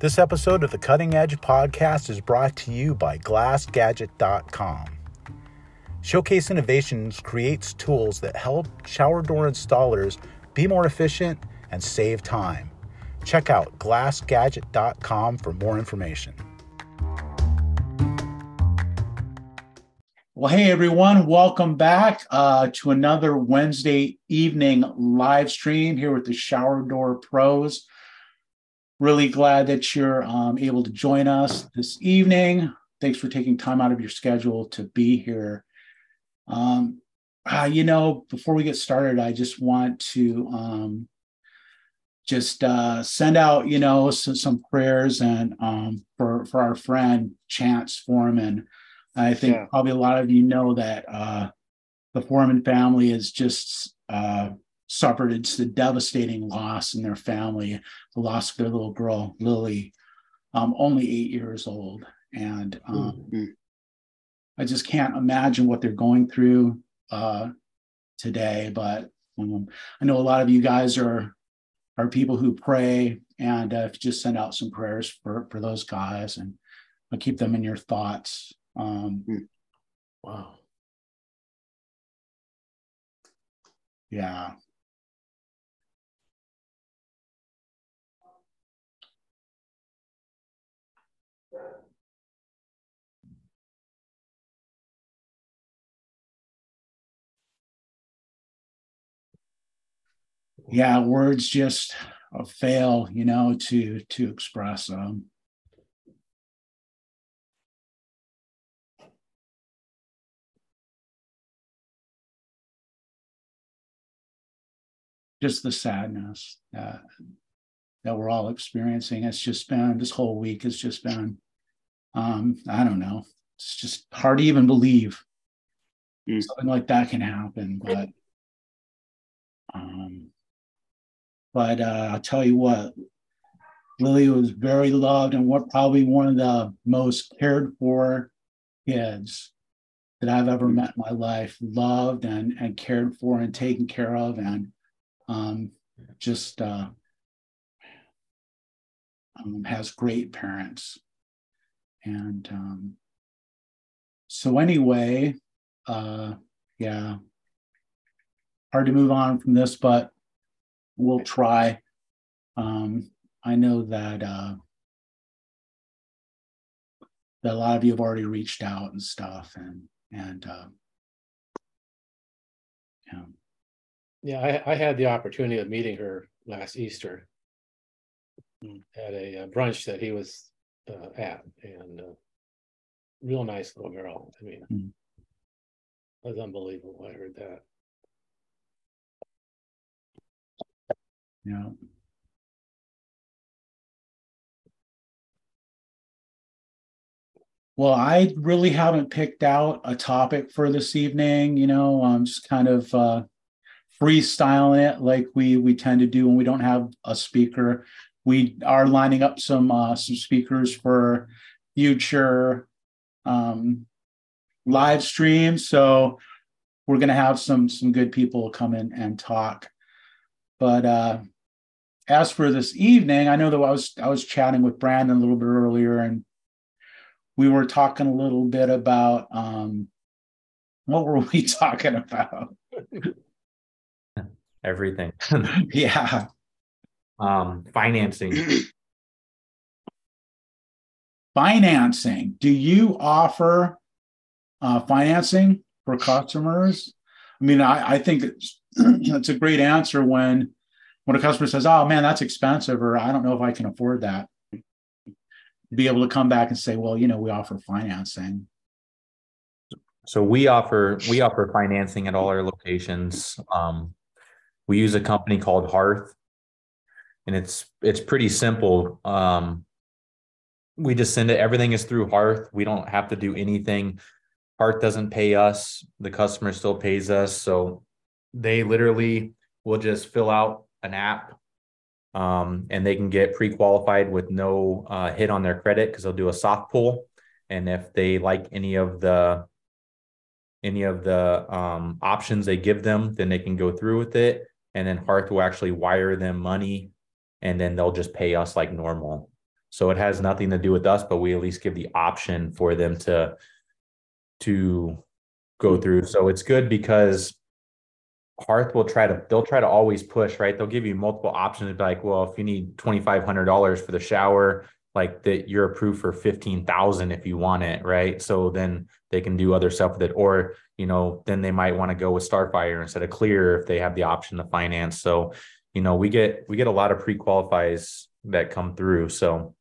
This episode of the Cutting Edge Podcast is brought to you by GlassGadget.com. Showcase Innovations creates tools that help shower door installers be more efficient and save time. Check out GlassGadget.com for more information. Well, hey, everyone. Welcome back to another Wednesday evening live stream here with the Shower Door Pros. Really glad that you're able to join us this evening. Thanks for taking time out of your schedule to be here. You know, before we get started, I just want to send out, you know, some prayers and for our friend Chance Foreman. I think probably a lot of you know that the Foreman family has just suffered. It's the devastating loss in their family, the loss of their little girl, Lily, only 8 years old. And I just can't imagine what they're going through today. But I know a lot of you guys are people who pray, and just send out some prayers for those guys, and keep them in your thoughts. Wow. Yeah. Yeah, words just fail, you know, to express them. Just the sadness that we're all experiencing. It's just been, this whole week has just been, I don't know, it's just hard to even believe something like that can happen. But I'll tell you what, Lily was very loved and probably one of the most cared for kids that I've ever met in my life, loved and cared for and taken care of. And has great parents. And so anyway, hard to move on from this, but we'll try. I know that that a lot of you have already reached out and stuff, and yeah, I had the opportunity of meeting her last Easter at a brunch that he was at, and real nice little girl. I mean, it was unbelievable. I heard that. Yeah. Well, I really haven't picked out a topic for this evening. You know, I'm just kind of freestyling it like we tend to do when we don't have a speaker. We are lining up some speakers for future live streams. So we're going to have some good people come in and talk. But as for this evening, I know that I was chatting with Brandon a little bit earlier, and we were talking a little bit about what were we talking about? Everything. Yeah. Financing. Do you offer financing for customers? I mean, I think it's a great answer when a customer says, oh man, that's expensive, or I don't know if I can afford that. Be able to come back and say, well, you know, we offer financing. So we offer financing at all our locations. We use a company called Hearth, and it's pretty simple. We just send it. Everything is through Hearth. We don't have to do anything. Hearth doesn't pay us. The customer still pays us. So they literally will just fill out an app, and they can get pre-qualified with no hit on their credit, because they'll do a soft pull. And if they like any of the options they give them, then they can go through with it. And then Hearth will actually wire them money, and then they'll just pay us like normal. So it has nothing to do with us, but we at least give the option for them to go through. So it's good because Hearth will they'll try to always push, right? They'll give you multiple options. Be like, well, if you need $2,500 for the shower, like that you're approved for $15,000 if you want it, right? So then they can do other stuff with it. Or, you know, then they might want to go with Starfire instead of Clear if they have the option to finance. So, you know, we get a lot of pre-qualifies that come through. So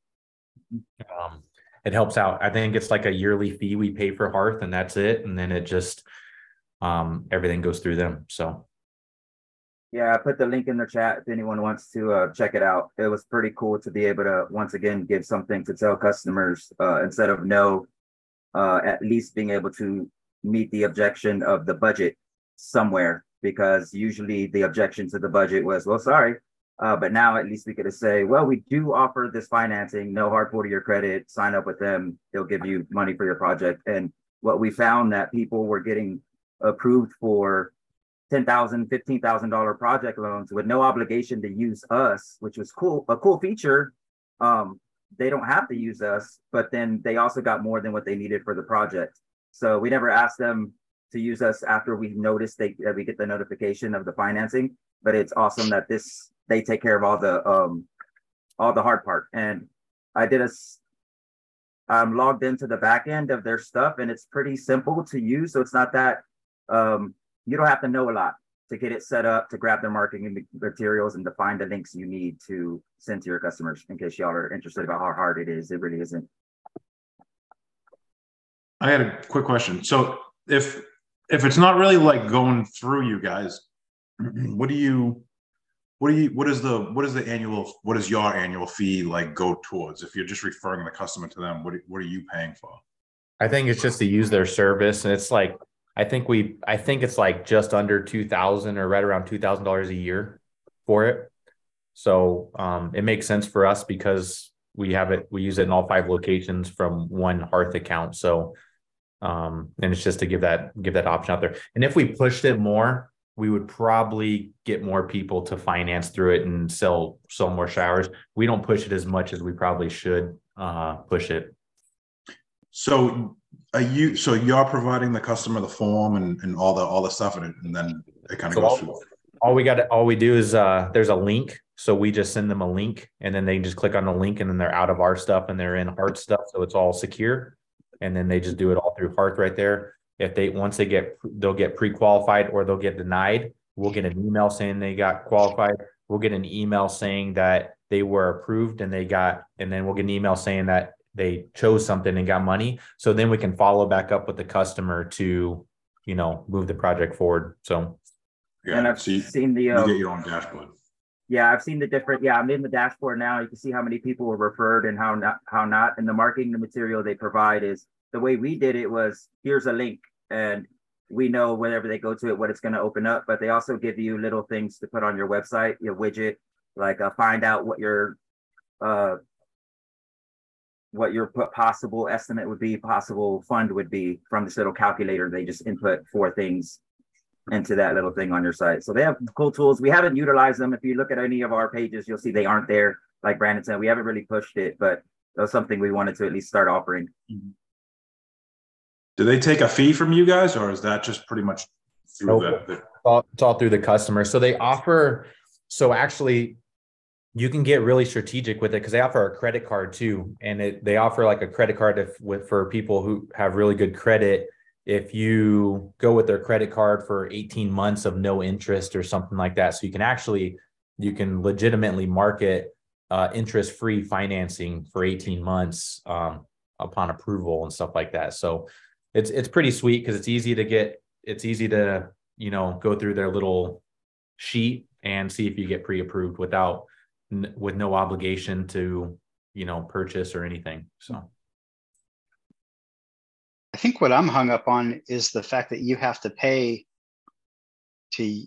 it helps out. I think it's like a yearly fee we pay for Hearth, and that's it. And then it just everything goes through them. So yeah, I put the link in the chat if anyone wants to check it out. It was pretty cool to be able to, once again, give something to tell customers instead of no, at least being able to meet the objection of the budget somewhere, because usually the objection to the budget was, well, sorry. But now at least we could say, well, we do offer this financing, no hard pull to your credit, sign up with them. They'll give you money for your project. And what we found that people were getting approved for $10,000, $15,000 project loans with no obligation to use us, which was cool, a cool feature. They don't have to use us, but then they also got more than what they needed for the project. So we never asked them to use us after we noticed that we get the notification of the financing. But it's awesome that they take care of all the hard part. And I'm logged into the back end of their stuff, and it's pretty simple to use. So it's not that you don't have to know a lot to get it set up, to grab their marketing materials, and to find the links you need to send to your customers, in case y'all are interested about how hard it is. It really isn't. I had a quick question. So if it's not really like going through you guys, what is your annual fee like go towards? If you're just referring the customer to them, what are you paying for? I think it's just to use their service, and it's like I think it's like just under $2,000 or right around $2,000 a year for it. So it makes sense for us because we use it in all 5 locations from one Hearth account. So and it's just to give that option out there. And if we pushed it more, we would probably get more people to finance through it and sell more showers. We don't push it as much as we probably should push it. So you're providing the customer the form and all the stuff in it, and then it kind of goes through. All we do is there's a link. So we just send them a link, and then they just click on the link, and then they're out of our stuff and they're in Hearth stuff. So it's all secure. And then they just do it all through Hearth right there. If they'll get pre-qualified or they'll get denied, we'll get an email saying they got qualified. We'll get an email saying that they were approved and then we'll get an email saying that they chose something and got money. So then we can follow back up with the customer to, you know, move the project forward. So, yeah, and I've seen the, you get your own dashboard. Yeah, I've seen the different. Yeah, I'm in the dashboard now. You can see how many people were referred and how not. And the marketing material they provide is, the way we did it was, here's a link, and we know whenever they go to it what it's going to open up. But they also give you little things to put on your website, your widget, like find out what your possible estimate would be, possible fund would be, from this little calculator. They just input 4 things into that little thing on your site. So they have cool tools. We haven't utilized them. If you look at any of our pages, you'll see they aren't there. Like Brandon said, we haven't really pushed it, but that's something we wanted to at least start offering. Mm-hmm. Do they take a fee from you guys, or is that just pretty much through it's all through the customer? So they offer, so actually you can get really strategic with it, because they offer a credit card too. And they offer like a credit card for people who have really good credit. If you go with their credit card for 18 months of no interest or something like that. So you can legitimately market interest-free financing for 18 months upon approval and stuff like that. So it's pretty sweet, because it's easy to, you know, go through their little sheet and see if you get pre-approved with no obligation to, you know, purchase or anything. So I think what I'm hung up on is the fact that you have to pay to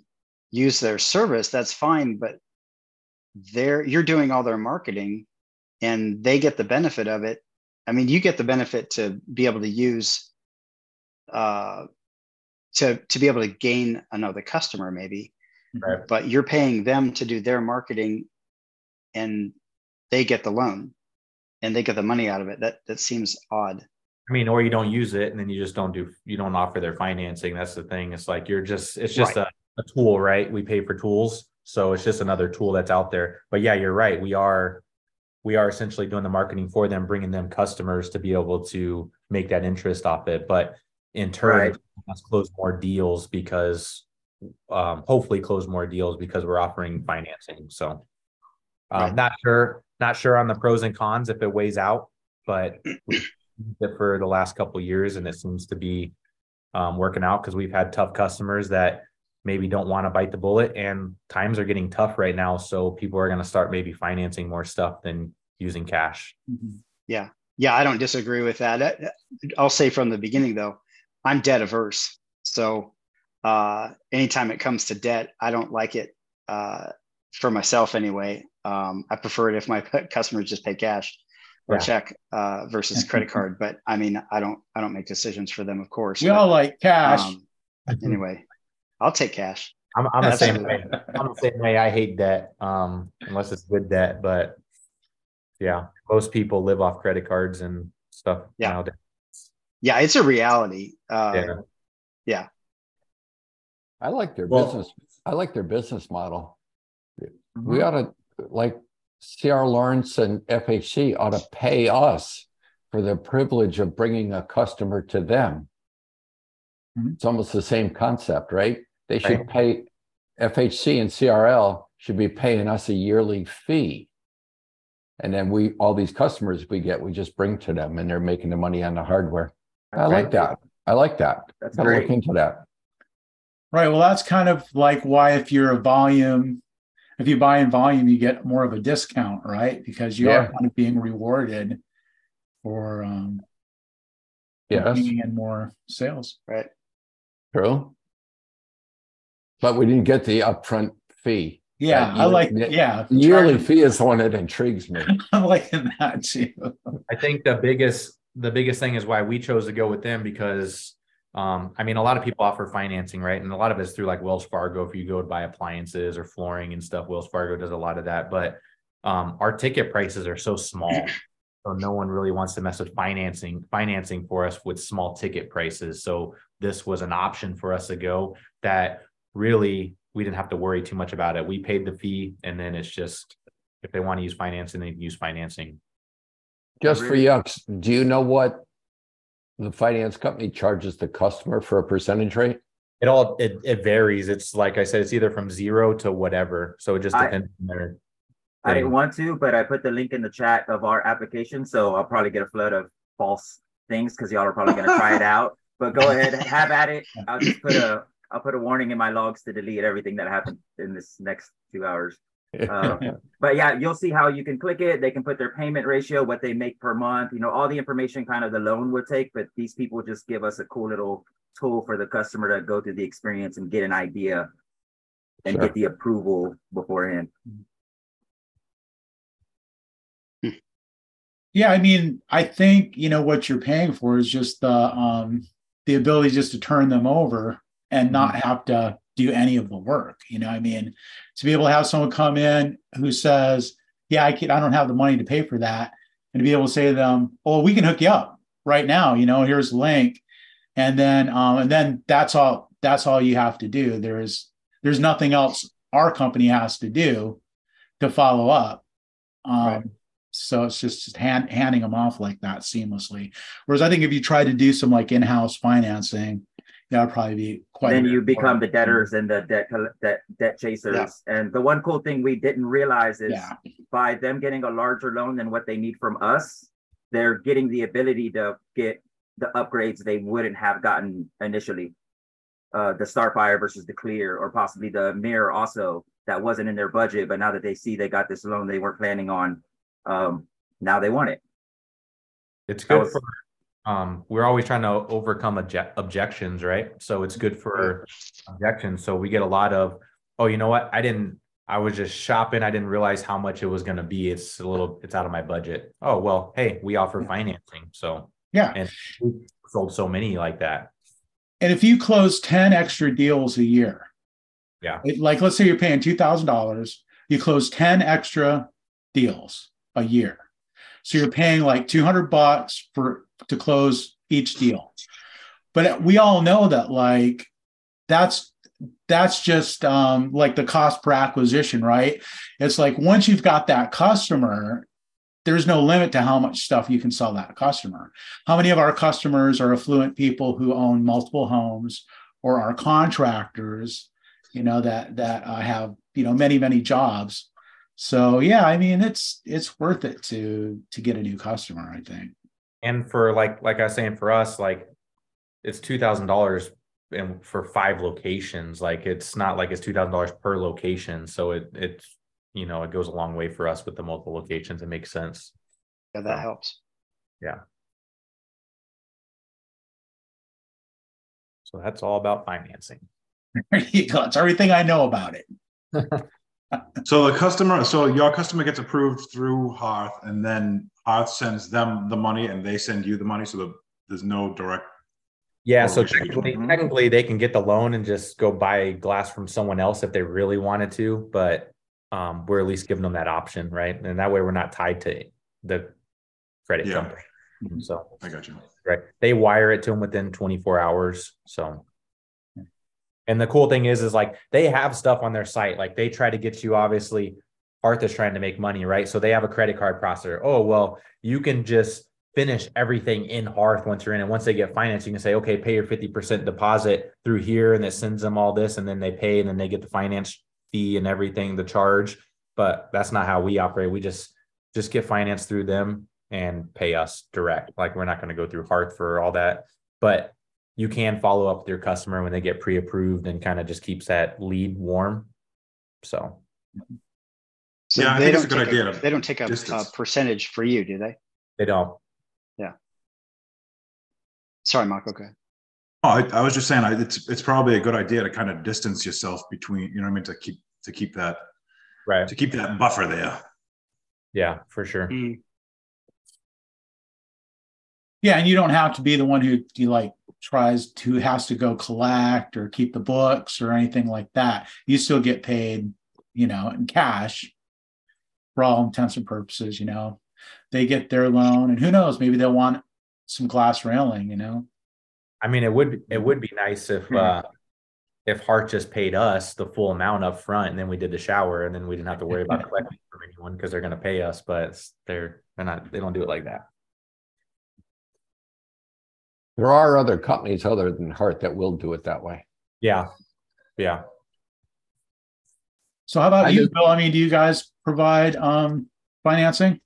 use their service. That's fine, but you're doing all their marketing and they get the benefit of it. I mean, you get the benefit to be able to use to be able to gain another customer, maybe, right? But you're paying them to do their marketing, and they get the loan. and they get the money out of it. That seems odd. I mean, or you don't use it and then you just don't offer their financing. That's the thing. It's like, it's just right. a tool, right? We pay for tools. So it's just another tool that's out there, but yeah, you're right. We are essentially doing the marketing for them, bringing them customers to be able to make that interest off it. But in turn, right. Let's close more deals because hopefully close more deals because we're offering financing. So right. not sure on the pros and cons if it weighs out, but for the last couple of years, and it seems to be working out because we've had tough customers that maybe don't want to bite the bullet, and times are getting tough right now. So people are going to start maybe financing more stuff than using cash. Mm-hmm. Yeah. Yeah. I don't disagree with that. I'll say from the beginning though, I'm debt averse. So anytime it comes to debt, I don't like it for myself anyway. I prefer it if my customers just pay cash or check versus credit card. But I mean, I don't make decisions for them, of course. We all like cash. Anyway. I'll take cash. I'm the same way. I hate debt, unless it's good debt. But yeah, most people live off credit cards and stuff nowadays. Yeah, it's a reality. Yeah. I like their business. I like their business model. Mm-hmm. We ought to, like C.R. Laurence and FHC ought to pay us for the privilege of bringing a customer to them. Mm-hmm. It's almost the same concept, right? They should pay, FHC and CRL should be paying us a yearly fee. And then all these customers we get, we just bring to them and they're making the money on the hardware. I like that. That's great. I'll look into that. Right. Well, that's kind of like why if you buy in volume, you get more of a discount, right? Because you are kind of being rewarded for bringing in more sales. Right. True. But we didn't get the upfront fee. Yeah, I like that. Yeah. The yearly fee is the one that intrigues me. I'm liking that too. I think the biggest thing is why we chose to go with them because, I mean, a lot of people offer financing, right? And a lot of it's through like Wells Fargo. If you go to buy appliances or flooring and stuff, Wells Fargo does a lot of that. But our ticket prices are so small. So no one really wants to mess with financing for us with small ticket prices. So this was an option for us to go that really we didn't have to worry too much about it. We paid the fee, and then it's just if they want to use financing, they can use financing. Just for yucks, do you know what the finance company charges the customer for a percentage rate? It varies. It's like I said, it's either from zero to whatever. So it just depends on their... I didn't want to, but I put the link in the chat of our application. So I'll probably get a flood of false things because y'all are probably going to try it out. But go ahead, have at it. I'll just put a warning in my logs to delete everything that happened in this next 2 hours. But yeah, you'll see how you can click it. They can put their payment ratio, what they make per month, all the information kind of the loan would take. But these people just give us a cool little tool for the customer to go through the experience and get an idea and get the approval beforehand. Yeah, I mean, I think, what you're paying for is just the ability just to turn them over and not have to do any of the work. I mean, to be able to have someone come in who says, yeah, I don't have the money to pay for that. And to be able to say to them, oh, we can hook you up right now. Here's the link. And then that's all you have to do. There's nothing else our company has to do to follow up. So it's just handing them off like that seamlessly. Whereas I think if you try to do some like in-house financing, that would probably be quite. Then you become the debtors and the debt chasers. Yeah. And the one cool thing we didn't realize is by them getting a larger loan than what they need from us, they're getting the ability to get the upgrades they wouldn't have gotten initially. The Starfire versus the Clear, or possibly the Mirror also, that wasn't in their budget. But now that they see they got this loan they weren't planning on, now they want it. It's good for we're always trying to overcome objections, right? So it's good for objections. So we get a lot of, oh, you know what, I was just shopping, I didn't realize how much it was going to be, it's out of my budget. Oh well, hey, we offer financing. So and we sold so many like that. And if you close 10 extra deals a year, let's say you're paying $2,000, you close 10 extra deals a year. So you're paying like $200 to close each deal. But we all know that like that's just like the cost per acquisition, right? It's like once you've got that customer, there's no limit to how much stuff you can sell that customer. How many of our customers are affluent people who own multiple homes or are contractors, you know, that have, you know, many, many jobs. So yeah, I mean, it's worth it to get a new customer, I think. And for like I was saying, for us, like it's $2,000 and for 5 locations, like it's not like it's $2,000 per location. So it's, you know, it goes a long way for us with the multiple locations. It makes sense. Yeah, that helps. Yeah. So that's all about financing. There you go. It's everything I know about it. So your customer gets approved through Hearth, and then Hearth sends them the money and they send you the money. So there's no direct. Yeah. So technically they can get the loan and just go buy glass from someone else if they really wanted to, but we're at least giving them that option, right? And that way we're not tied to the credit company. So I got you. Right. They wire it to them within 24 hours. So, and the cool thing is like they have stuff on their site. Like they try to get you, obviously, Hearth is trying to make money, right? So they have a credit card processor. Oh, well, you can just finish everything in Hearth once you're in. And once they get financed, you can say, okay, pay your 50% deposit through here. And it sends them all this. And then they pay and then they get the finance fee and everything, the charge, but that's not how we operate. We just get financed through them and pay us direct. Like we're not going to go through Hearth for all that, but you can follow up with your customer when they get pre-approved and kind of just keeps that lead warm. So yeah, I think it's a good idea. They don't take a percentage for you, do they? They don't. Yeah. Sorry, Mark. Okay. Oh, I was just saying, it's probably a good idea to kind of distance yourself between, you know what I mean, to keep that right, to keep that buffer there. Yeah, for sure. Yeah, and you don't have to be the one who like has to go collect or keep the books or anything like that. You still get paid, you know, in cash for all intents and purposes. You know, they get their loan, and who knows, maybe they'll want some glass railing. You know. I mean, it would be nice if Hearth just paid us the full amount up front, and then we did the shower, and then we didn't have to worry about collecting from anyone because they're going to pay us. But they don't do it like that. There are other companies other than Hearth that will do it that way. Yeah, yeah. So how about Bill? I mean, do you guys provide financing?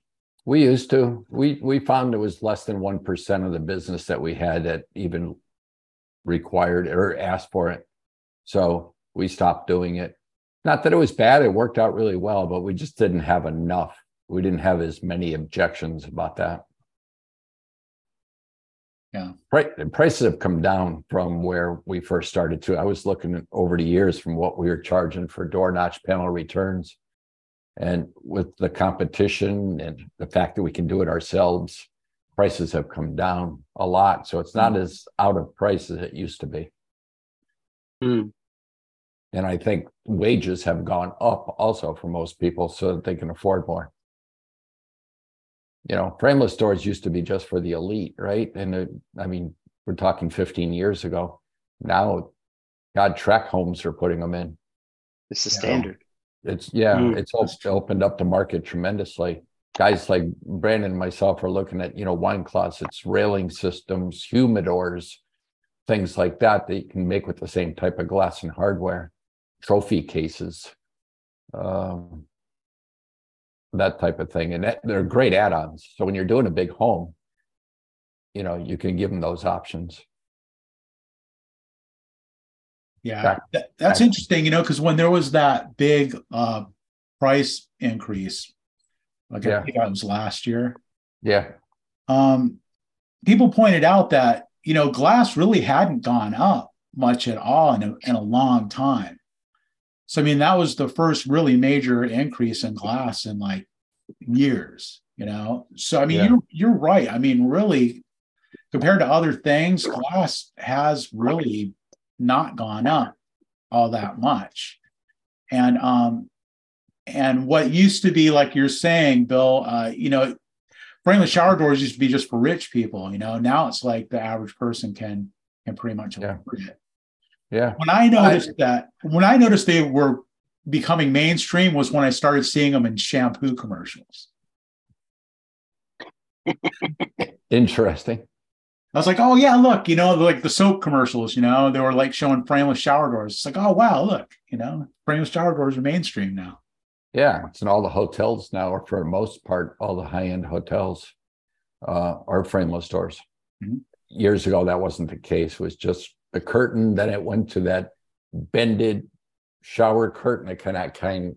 We used to. We found it was less than 1% of the business that we had that even required or asked for it. So we stopped doing it. Not that it was bad, it worked out really well, but we just didn't have enough. We didn't have as many objections about that. Yeah. Right. And prices have come down from where we first started to. I was looking over the years from what we were charging for door notch panel returns. And with the competition and the fact that we can do it ourselves, prices have come down a lot. So it's not as out of price as it used to be. And I think wages have gone up also for most people so that they can afford more. You know, frameless doors used to be just for the elite, right? And I mean, we're talking 15 years ago. Now, God, tract homes are putting them in. It's the standard. It's opened up the market tremendously. Guys like Brandon and myself are looking at, you know, wine closets, railing systems, humidors, things like that you can make with the same type of glass and hardware, trophy cases, that type of thing. And they're great add-ons. So when you're doing a big home, you know, you can give them those options. Yeah, that's interesting, you know, because when there was that big price increase, like I think it was last year. Yeah. People pointed out that, you know, glass really hadn't gone up much at all in a long time. So, I mean, that was the first really major increase in glass in like years, you know. So, I mean, you're right. I mean, really, compared to other things, glass has really not gone up all that much. And and what used to be, like you're saying, Bill, you know, Frameless shower doors used to be just for rich people, you know. Now it's like the average person can pretty much afford it. Yeah. When I noticed they were becoming mainstream was when I started seeing them in shampoo commercials. Interesting. I was like, oh yeah, look, you know, like the soap commercials, you know, they were like showing frameless shower doors. It's like, oh wow, look, you know, frameless shower doors are mainstream now. Yeah, it's in all the hotels now, or for the most part, all the high-end hotels are frameless doors. Mm-hmm. Years ago, that wasn't the case. It was just the curtain. Then it went to that bended shower curtain that kind of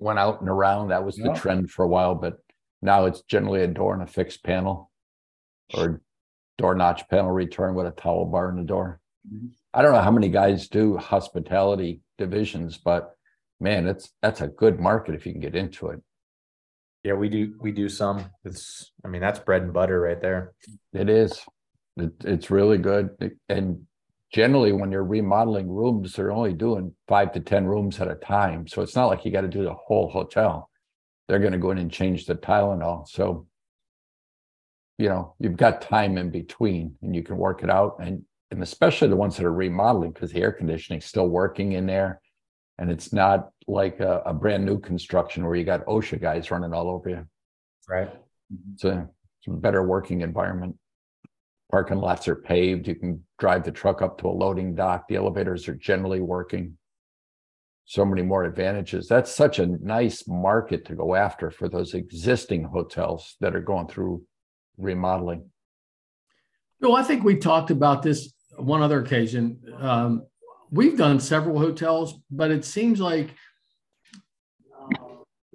went out and around. That was the trend for a while, but now it's generally a door and a fixed panel or door notch panel return with a towel bar in the door. Mm-hmm. I don't know how many guys do hospitality divisions, but man, that's a good market if you can get into it. Yeah, we do some. It's, I mean, that's bread and butter right there. It is. It's really good. And generally when you're remodeling rooms, they're only doing 5 to 10 rooms at a time. So it's not like you got to do the whole hotel. They're going to go in and change the tile and all. So, you know, you've got time in between and you can work it out. And especially the ones that are remodeling, because the air conditioning's still working in there. And it's not like a brand new construction where you got OSHA guys running all over you. Right. It's a better working environment. Parking lots are paved. You can drive the truck up to a loading dock. The elevators are generally working. So many more advantages. That's such a nice market to go after for those existing hotels that are going through remodeling. Well, I think we talked about this one other occasion. We've done several hotels, but it seems like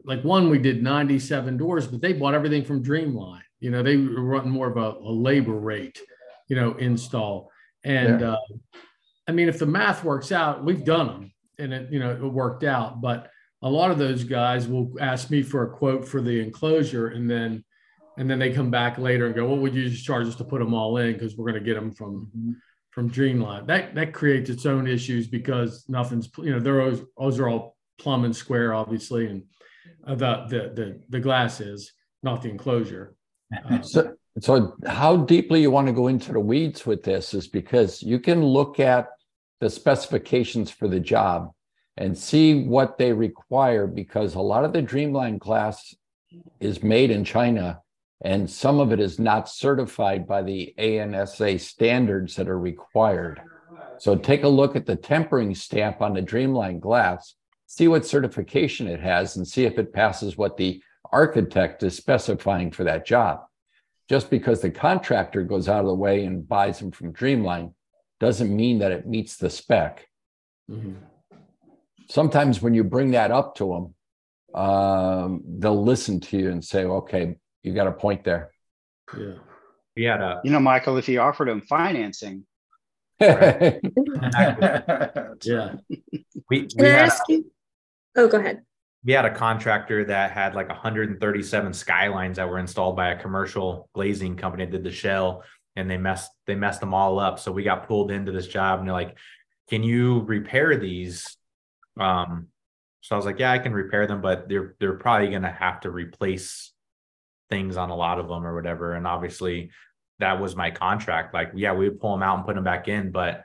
one, we did 97 doors, but they bought everything from Dreamline. You know, they were running more of a labor rate, you know, install. And I mean, if the math works out, we've done them and it, you know, it worked out. But a lot of those guys will ask me for a quote for the enclosure. And then they come back later and go, well, would you just charge us to put them all in? Because we're going to get them from Dreamline. That creates its own issues because nothing's, you know, those are all plumb and square, obviously, and the glass is, not the enclosure. So how deeply you want to go into the weeds with this is because you can look at the specifications for the job and see what they require, because a lot of the Dreamline glass is made in China. And some of it is not certified by the ANSA standards that are required. So take a look at the tempering stamp on the Dreamline glass, see what certification it has, and see if it passes what the architect is specifying for that job. Just because the contractor goes out of the way and buys them from Dreamline doesn't mean that it meets the spec. Mm-hmm. Sometimes when you bring that up to them, they'll listen to you and say, okay, you got a point there. Yeah. Yeah. You know, Michael, if you offered him financing. Right? Yeah. We had go ahead. We had a contractor that had like 137 skylines that were installed by a commercial glazing company that did the shell, and they messed them all up. So we got pulled into this job and they're like, can you repair these? So I was like, yeah, I can repair them, but they're probably going to have to replace things on a lot of them or whatever. And obviously that was my contract. Like, yeah, we would pull them out and put them back in, but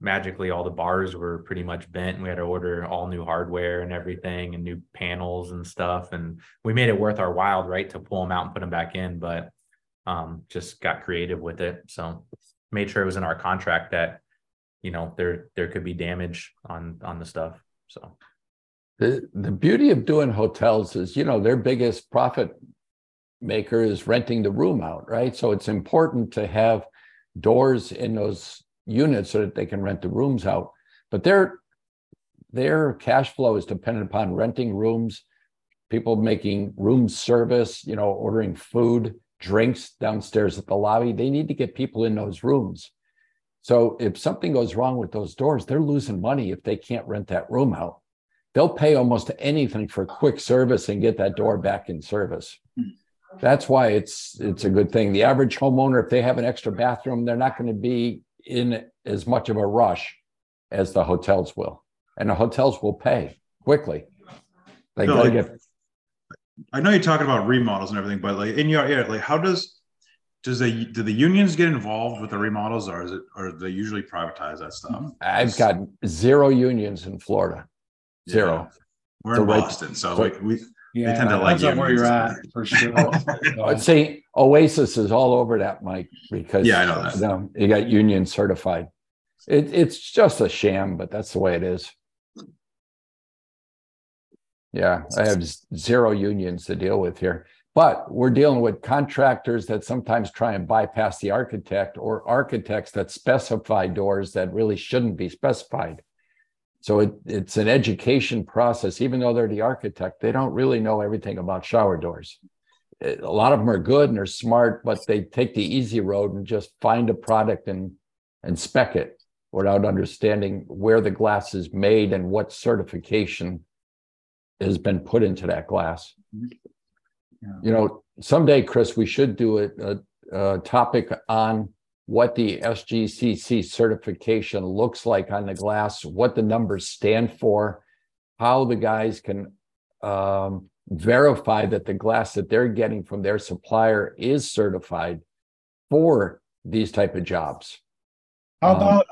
magically all the bars were pretty much bent and we had to order all new hardware and everything and new panels and stuff. And we made it worth our while, right, to pull them out and put them back in, but just got creative with it. So made sure it was in our contract that, you know, there could be damage on the stuff. So the beauty of doing hotels is, you know, their biggest profit maker is renting the room out, right? So it's important to have doors in those units so that they can rent the rooms out. But their cash flow is dependent upon renting rooms, people making room service, you know, ordering food, drinks downstairs at the lobby. They need to get people in those rooms. So if something goes wrong with those doors, they're losing money if they can't rent that room out. They'll pay almost anything for quick service and get that door back in service. That's why it's a good thing. The average homeowner, if they have an extra bathroom, they're not going to be in as much of a rush as the hotels will. And the hotels will pay quickly. They got to get I know you're talking about remodels and everything, but like in your area, like how do the unions get involved with the remodels, or or do they usually privatize that stuff? I've got zero unions in Florida. Zero. Yeah. We're in Boston, so they tend to like you. Where you're at, for sure. I'd say Oasis is all over that, Mike, because I know that. You got union certified. It's just a sham, but that's the way it is. Yeah, I have zero unions to deal with here, but we're dealing with contractors that sometimes try and bypass the architect, or architects that specify doors that really shouldn't be specified. So it's an education process. Even though they're the architect, they don't really know everything about shower doors. A lot of them are good and they're smart, but they take the easy road and just find a product and spec it without understanding where the glass is made and what certification has been put into that glass. Yeah. You know, someday, Chris, we should do a topic on what the SGCC certification looks like on the glass, what the numbers stand for, how the guys can verify that the glass that they're getting from their supplier is certified for these type of jobs. How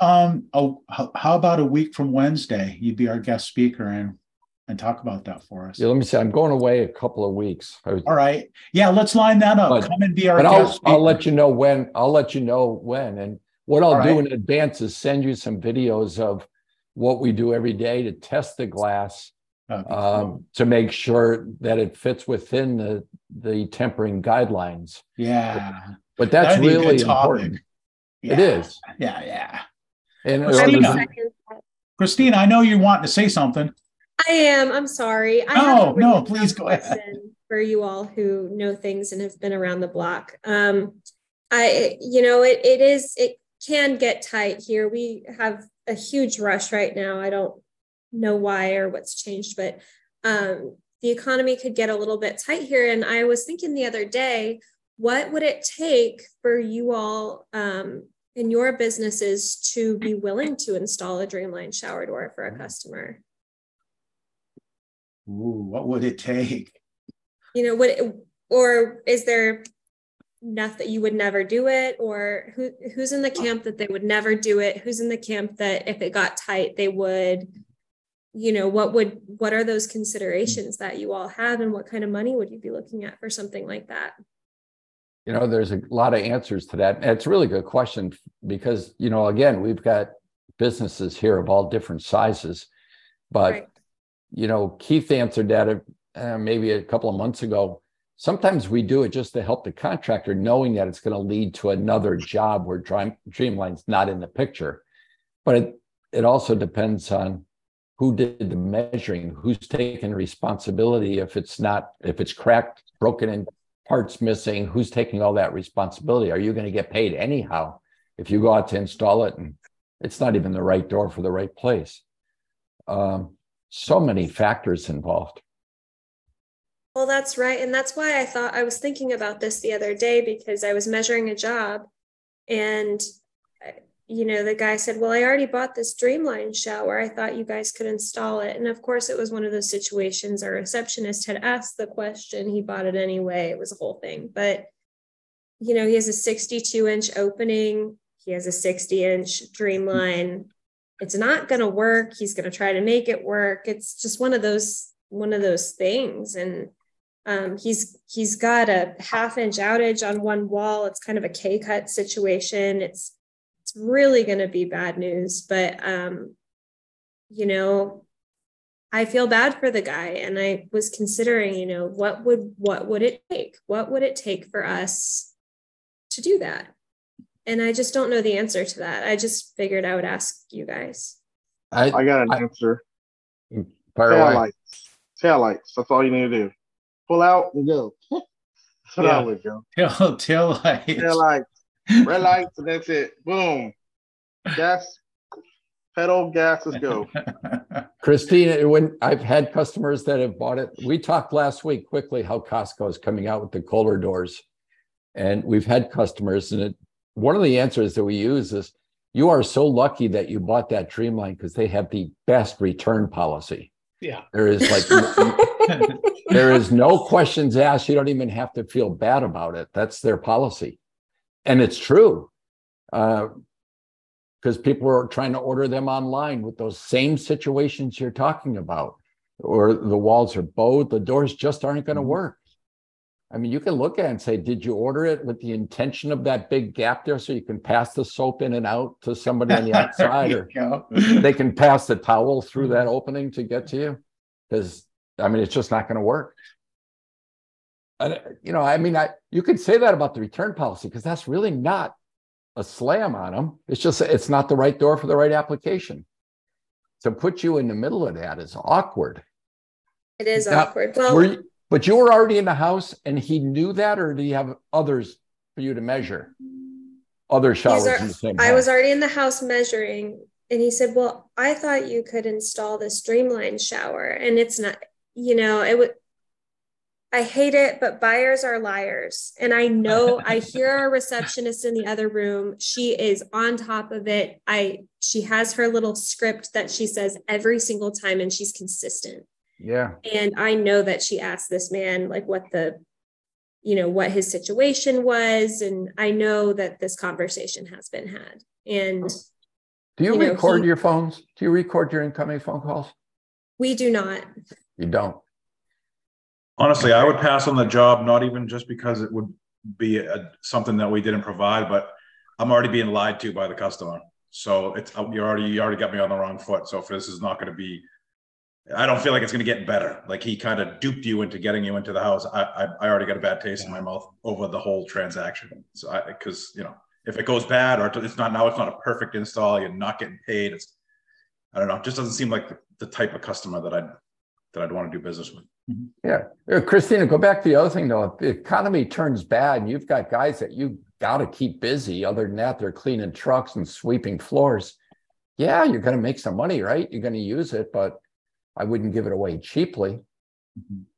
about a week from Wednesday, you'd be our guest speaker and talk about that for us. Yeah, let me see. I'm going away a couple of weeks. All right. Yeah, let's line that up. Come and be our guest. I'll let you know when. And what I'll do in advance is send you some videos of what we do every day to test the glass to make sure that it fits within the tempering guidelines. Yeah. But that's really important. Yeah. It is. Yeah, yeah. And Christina, I know you want to say something. I am. I'm sorry. No, please go ahead. For you all who know things and have been around the block. It can get tight here. We have a huge rush right now. I don't know why or what's changed, but the economy could get a little bit tight here. And I was thinking the other day, what would it take for you all in your businesses to be willing to install a Dreamline shower door for a customer? Ooh, what would it take? Or is there nothing, you would never do it? Or who's in the camp that they would never do it? Who's in the camp that if it got tight, they would, what are those considerations that you all have, and what kind of money would you be looking at for something like that? There's a lot of answers to that. And it's a really good question because, again, we've got businesses here of all different sizes, but Keith answered that maybe a couple of months ago. Sometimes we do it just to help the contractor, knowing that it's going to lead to another job where Dreamline's not in the picture. But it also depends on who did the measuring, who's taking responsibility if it's cracked, broken in parts missing, who's taking all that responsibility? Are you going to get paid anyhow if you go out to install it and it's not even the right door for the right place? So many factors involved. Well, that's right. And that's why I was thinking about this the other day, because I was measuring a job and, the guy said, well, I already bought this Dreamline shower. I thought you guys could install it. And of course it was one of those situations. Our receptionist had asked the question. He bought it anyway. It was a whole thing, but he has a 62-inch opening. He has a 60-inch Dreamline. It's not going to work. He's going to try to make it work. It's just one of those things. And he's got a 1/2-inch outage on one wall. It's kind of a K-cut situation. It's really going to be bad news. But, I feel bad for the guy. And I was considering, what would it take? What would it take for us to do that? And I just don't know the answer to that. I just figured I would ask you guys. I got an answer. Taillights. That's all you need to do. Pull out and go. Taillights. Red lights, and that's it. Boom. Gas. Pedal, gas, let's go. Christina, when I've had customers that have bought it, we talked last week quickly how Costco is coming out with the Kohler doors. And we've had customers, and one of the answers that we use is, you are so lucky that you bought that Dreamline because they have the best return policy. Yeah. There is like, there is no questions asked. You don't even have to feel bad about it. That's their policy. And it's true. Because people are trying to order them online with those same situations you're talking about, or the walls are bowed, the doors just aren't going to work. I mean, you can look at it and say, did you order it with the intention of that big gap there so you can pass the soap in and out to somebody on the outside, or they can pass the towel through that opening to get to you? Because, I mean, it's just not going to work. And, you know, I mean, you could say that about the return policy, because that's really not a slam on them. It's just, it's not the right door for the right application. To put you in the middle of that is awkward. It is awkward. Well, but you were already in the house and he knew that, or did he have others for you to measure? Other showers in the same house? I was already in the house measuring, and he said, well, I thought you could install this Dreamline shower. And it's not, you know, it would, I hate it, but buyers are liars. And I know, I hear our receptionist in the other room. She is on top of it. She has her little script that she says every single time, and she's consistent. Yeah. And I know that she asked this man, like, what what his situation was. And I know that this conversation has been had. And do you record your phones? Do you record your incoming phone calls? We do not. You don't. Honestly, I would pass on the job, not even just because it would be something that we didn't provide, but I'm already being lied to by the customer. So it's, you already got me on the wrong foot. So if this is not going to be, I don't feel like it's going to get better. Like, he kind of duped you into getting you into the house. I already got a bad taste in my mouth over the whole transaction. So because, you know, if it goes bad, or it's not a perfect install, you're not getting paid. It's, I don't know. It just doesn't seem like the type of customer that I'd want to do business with. Yeah. Christina, go back to the other thing though. If the economy turns bad and you've got guys that you got to keep busy, other than that, they're cleaning trucks and sweeping floors. Yeah. You're going to make some money, right? You're going to use it, but I wouldn't give it away cheaply.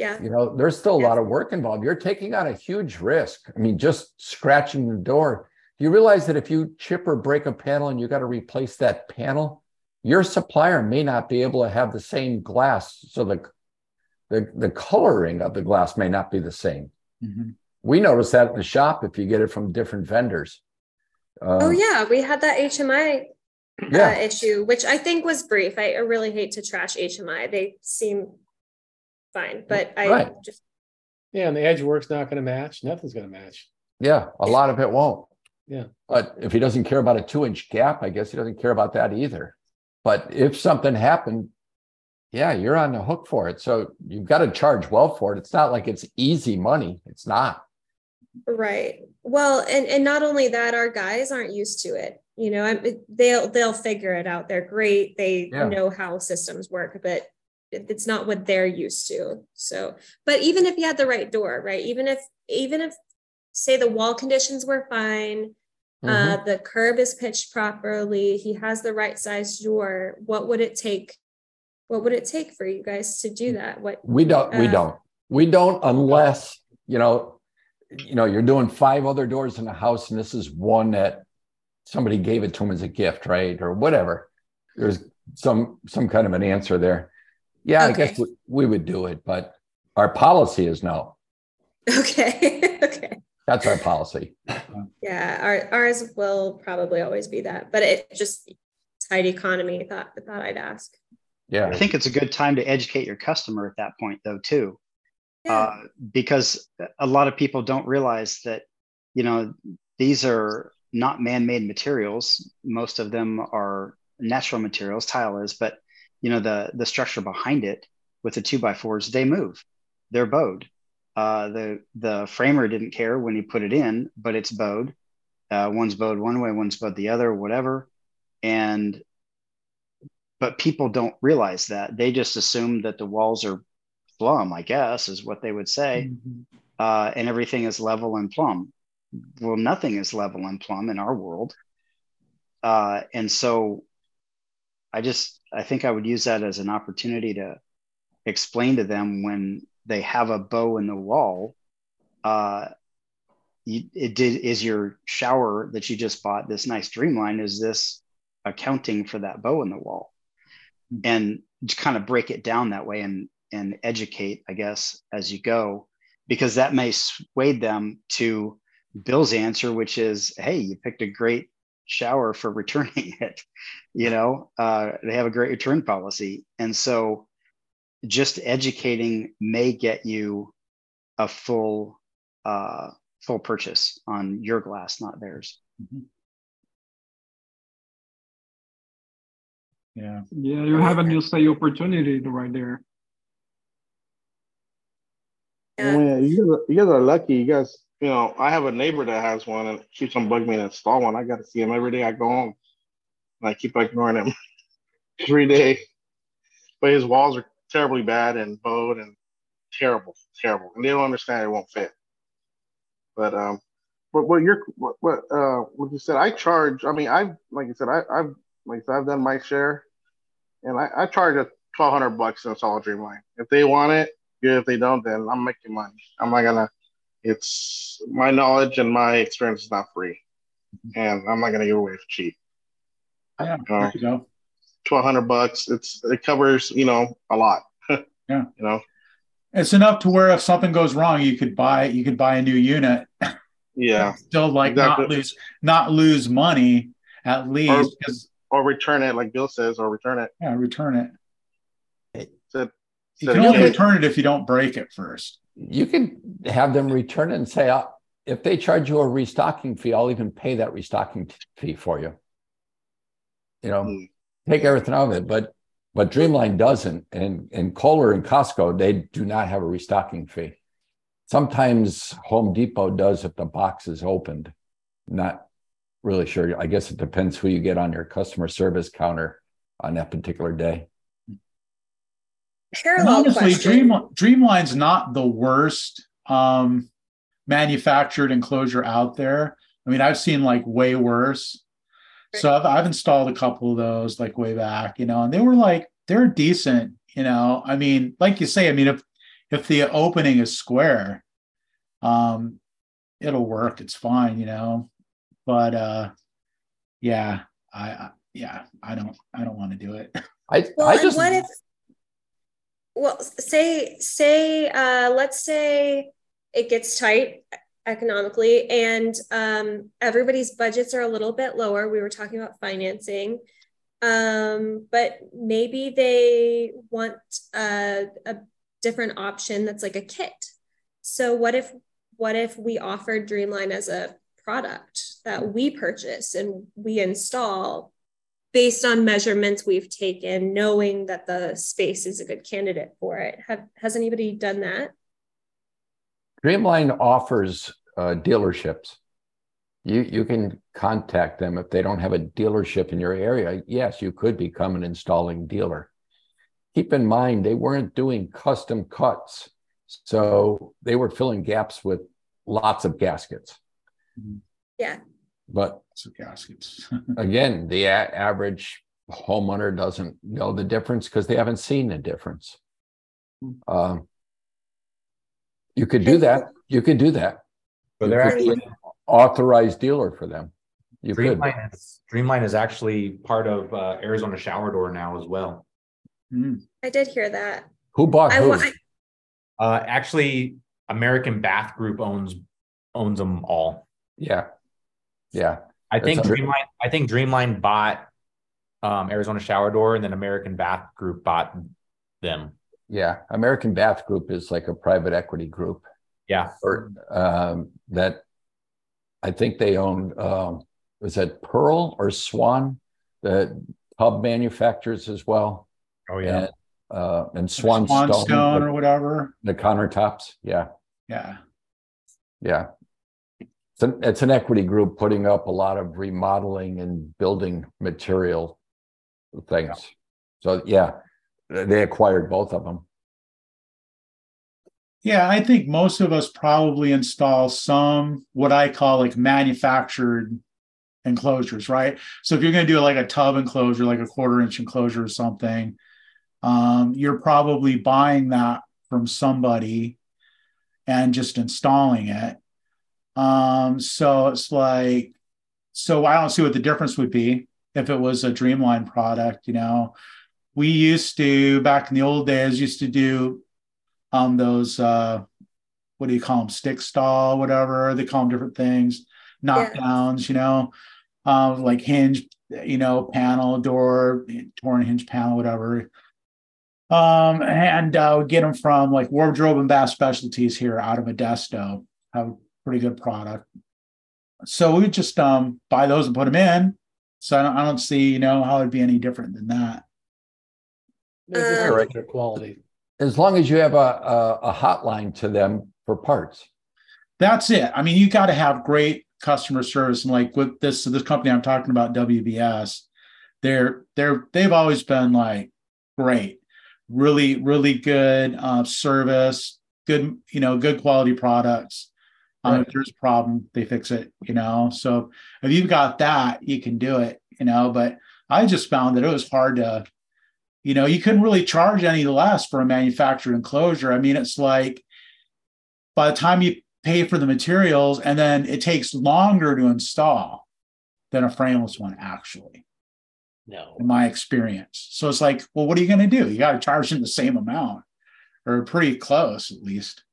Yeah. You know, there's still a lot of work involved. You're taking on a huge risk. I mean, just scratching the door. Do you realize that if you chip or break a panel and you got to replace that panel, your supplier may not be able to have the same glass. So the coloring of the glass may not be the same. Mm-hmm. We notice that in the shop if you get it from different vendors. We had that HMI issue, which I think was brief. I really hate to trash HMI. They seem fine, but and the edge work's not going to match. Nothing's going to match. Yeah, a lot of it won't. Yeah, but if he doesn't care about a 2-inch gap, I guess he doesn't care about that either. But if something happened, yeah, you're on the hook for it. So you've got to charge well for it. It's not like it's easy money. It's not. Right. Well, and not only that, our guys aren't used to it. You know, they'll figure it out. They're great. They know how systems work, but it's not what they're used to. So, but even if you had the right door, right? Even if say the wall conditions were fine, the curb is pitched properly, he has the right size door, what would it take? What would it take for you guys to do that? We don't unless, you're doing 5 other doors in the house and this is one that somebody gave it to him as a gift, right? Or whatever. There's some kind of an answer there. Yeah, okay. I guess we would do it, but our policy is no. Okay. Okay. That's our policy. Yeah. Ours will probably always be that, but it just tight economy. I thought I'd ask. Yeah, I think it's a good time to educate your customer at that point, though, too, because a lot of people don't realize that, these are not man-made materials. Most of them are natural materials, tile is, but, the structure behind it with the 2x4s, they move. They're bowed. The framer didn't care when he put it in, but it's bowed. One's bowed one way, one's bowed the other, whatever. But people don't realize that. They just assume that the walls are plumb, I guess, is what they would say. Mm-hmm. And everything is level and plumb. Well, nothing is level and plumb in our world. And so I think I would use that as an opportunity to explain to them when they have a bow in the wall, is your shower that you just bought, this nice Dreamline, is this accounting for that bow in the wall? and kind of break it down that way and educate, I guess, as you go, because that may sway them to Bill's answer, which is, hey, you picked a great shower for returning it. You know, they have a great return policy. And so just educating may get you a full, full purchase on your glass, not theirs. Mm-hmm. Yeah. Yeah. You have a new sale opportunity right there. Oh, yeah, you guys are lucky. You guys, you know, I have a neighbor that has one and keeps on bugging me to install one. I got to see him every day I go home. And I keep ignoring him every day. But his walls are terribly bad and bowed and terrible. And they don't understand it won't fit. But what you said, I charge. I mean, I've done my share, and I charge $1,200 to install a Dreamline. If they want it, good. If they don't, then I'm making money. I'm not gonna. It's my knowledge and my experience is not free, and I'm not gonna give away for cheap. Yeah, there you go. $1,200. It covers, you know, a lot. Yeah, you know. It's enough to where if something goes wrong, you could buy a new unit. Yeah. Still like exactly. not lose money at least. Or return it, like Bill says, or return it. Yeah, return it. You can only return it if you don't break it first. You can have them return it and say, if they charge you a restocking fee, I'll even pay that restocking fee for you. You know, take everything out of it, but Dreamline doesn't, and Kohler and Costco, they do not have a restocking fee. Sometimes Home Depot does if the box is opened. Not really sure. I guess it depends who you get on your customer service counter on that particular day. Parallel honestly, question. Dreamline's not the worst manufactured enclosure out there. I mean, I've seen like way worse. So I've installed a couple of those like way back, you know, and they're decent, you know. I mean, like you say, I mean, if the opening is square, it'll work. It's fine, you know. But I don't want to do it. Let's say it gets tight economically and everybody's budgets are a little bit lower. We were talking about financing, but maybe they want a different option that's like a kit. So what if we offered Dreamline as a product that we purchase and we install based on measurements we've taken, knowing that the space is a good candidate for it? Has anybody done that? Dreamline offers dealerships. You can contact them if they don't have a dealership in your area. Yes, you could become an installing dealer. Keep in mind, they weren't doing custom cuts. So they were filling gaps with lots of gaskets. Yeah. But gaskets. Again, the average homeowner doesn't know the difference because they haven't seen the difference. You could do that. But they're actually an authorized dealer for them. Dreamline is actually part of Arizona Shower Door now as well. I did hear that. Who bought who? Actually, American Bath Group owns them all. Yeah, yeah. I think Dreamline bought Arizona Shower Door, and then American Bath Group bought them. Yeah, American Bath Group is like a private equity group. Yeah, or that I think they owned. Was that Pearl or Swan? The tub manufacturers as well. Oh yeah, and Swanstone or whatever. The countertops. Yeah. So it's an equity group putting up a lot of remodeling and building material things. Yeah. So yeah. They acquired both of them. Yeah, I think most of us probably install some what I call like manufactured enclosures, right? So if you're going to do like a tub enclosure, like a 1/4-inch enclosure or something, you're probably buying that from somebody and just installing it. So I don't see what the difference would be if it was a Dreamline product, you know. we used to, back in the old days, used to do those, what do you call them, stick stall, whatever. They call them different things, knockdowns, you know, like hinge, you know, panel, door, torn hinge panel, whatever. And we get them from like Wardrobe and Bath Specialties here out of Modesto. Have a pretty good product. So we just buy those and put them in. So I don't see, you know, how it'd be any different than that. Right, quality. As long as you have a hotline to them for parts. That's it. I mean, you got to have great customer service. And like with this company I'm talking about, WBS, they've always been like great, really, really good service, good, you know, good quality products. If there's a problem, they fix it, you know. So if you've got that, you can do it, you know. But I just found that it was hard to, you know, you couldn't really charge any less for a manufactured enclosure. I mean, it's like by the time you pay for the materials, and then it takes longer to install than a frameless one, actually. No. In my experience. So it's like, well, what are you going to do? You got to charge them the same amount or pretty close, at least.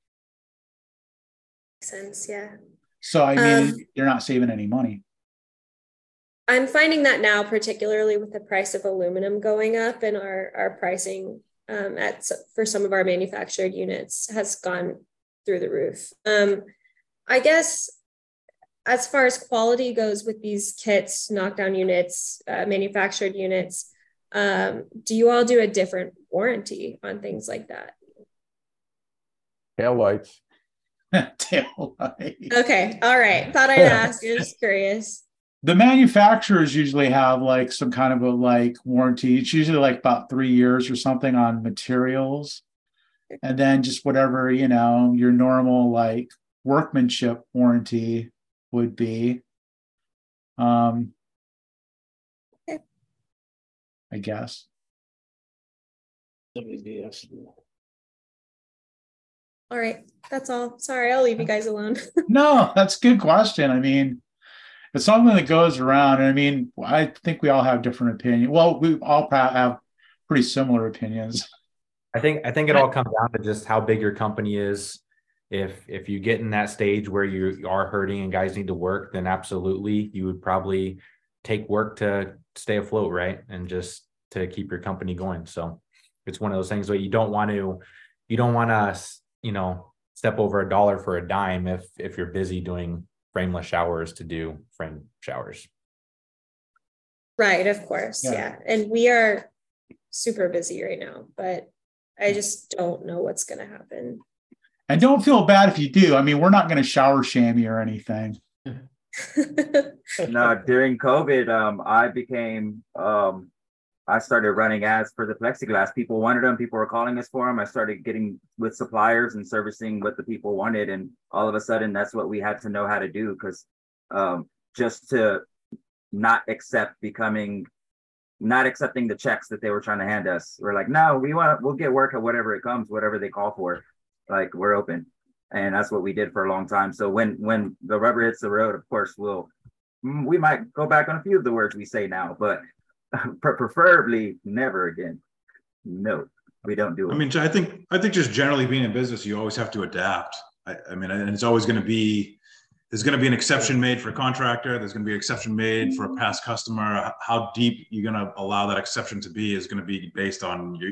Sense, yeah. So I mean, you're not saving any money. I'm finding that now, particularly with the price of aluminum going up, and our pricing for some of our manufactured units has gone through the roof. I guess as far as quality goes with these kits, knockdown units, manufactured units, do you all do a different warranty on things like that? Tail lights. Okay. All right. Thought I'd ask. I'm just curious. The manufacturers usually have like some kind of a like warranty. It's usually like about 3 years or something on materials. And then just whatever, you know, your normal like workmanship warranty would be. Okay. I guess. WBS. All right. That's all. Sorry, I'll leave you guys alone. No, that's a good question. I mean, it's something that goes around. And I mean, I think we all have different opinions. Well, we all have pretty similar opinions. I think it all comes down to just how big your company is. If you get in that stage where you are hurting and guys need to work, then absolutely you would probably take work to stay afloat, right? And just to keep your company going. So it's one of those things where you don't want to you know, step over a dollar for a dime if you're busy doing frameless showers to do frame showers. Right, of course. Yeah. And we are super busy right now, but I just don't know what's going to happen. And don't feel bad if you do. I mean, we're not going to shower shame you or anything. No, during COVID, I started running ads for the plexiglass. People wanted them. People were calling us for them. I started getting with suppliers and servicing what the people wanted. And all of a sudden, that's what we had to know how to do, because just to not accept not accepting the checks that they were trying to hand us. We're like, no, we'll get work at whatever it comes, whatever they call for. Like, we're open. And that's what we did for a long time. So when the rubber hits the road, of course, we might go back on a few of the words we say now, but preferably never again. No, we don't do it. I mean, I think just generally being in business, you always have to adapt. I mean, and it's always going to be, there's going to be an exception made for a contractor. There's going to be an exception made for a past customer. How deep you're going to allow that exception to be is going to be based on your,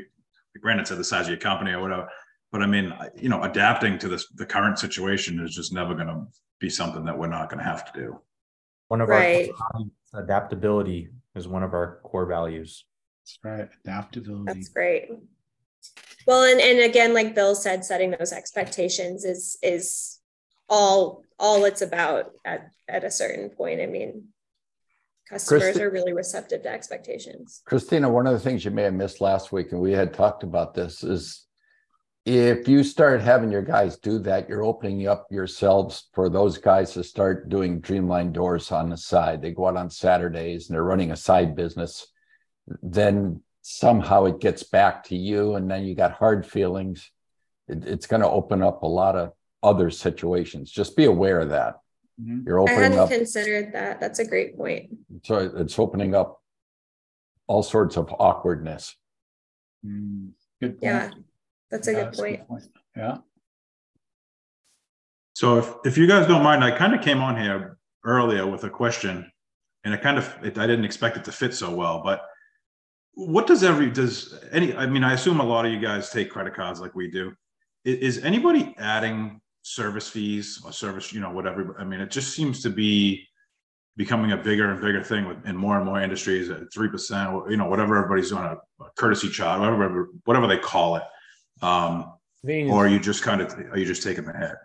Brandon said, the size of your company or whatever. But I mean, you know, adapting to the current situation is just never going to be something that we're not going to have to do. One of our adaptability is one of our core values. That's right. Adaptability. That's great. Well, and again, like Bill said, setting those expectations is all it's about at a certain point. I mean, customers are really receptive to expectations. Christina, one of the things you may have missed last week, and we had talked about this, is if you start having your guys do that, you're opening up yourselves for those guys to start doing Dreamline doors on the side. They go out on Saturdays and they're running a side business. Then somehow it gets back to you, and then you got hard feelings. It's going to open up a lot of other situations. Just be aware of that. Mm-hmm. You're opening up. I hadn't considered that. That's a great point. So it's opening up all sorts of awkwardness. Good point. Yeah, that's a good point. Yeah. So if you guys don't mind, I kind of came on here earlier with a question, and I didn't expect it to fit so well, but what I assume a lot of you guys take credit cards like we do. Is anybody adding service fees or service, whatever? I mean, it just seems to be becoming a bigger and bigger thing in more and more industries at 3%, or, whatever everybody's doing, a courtesy charge, whatever they call it. Or are you just taking the hit?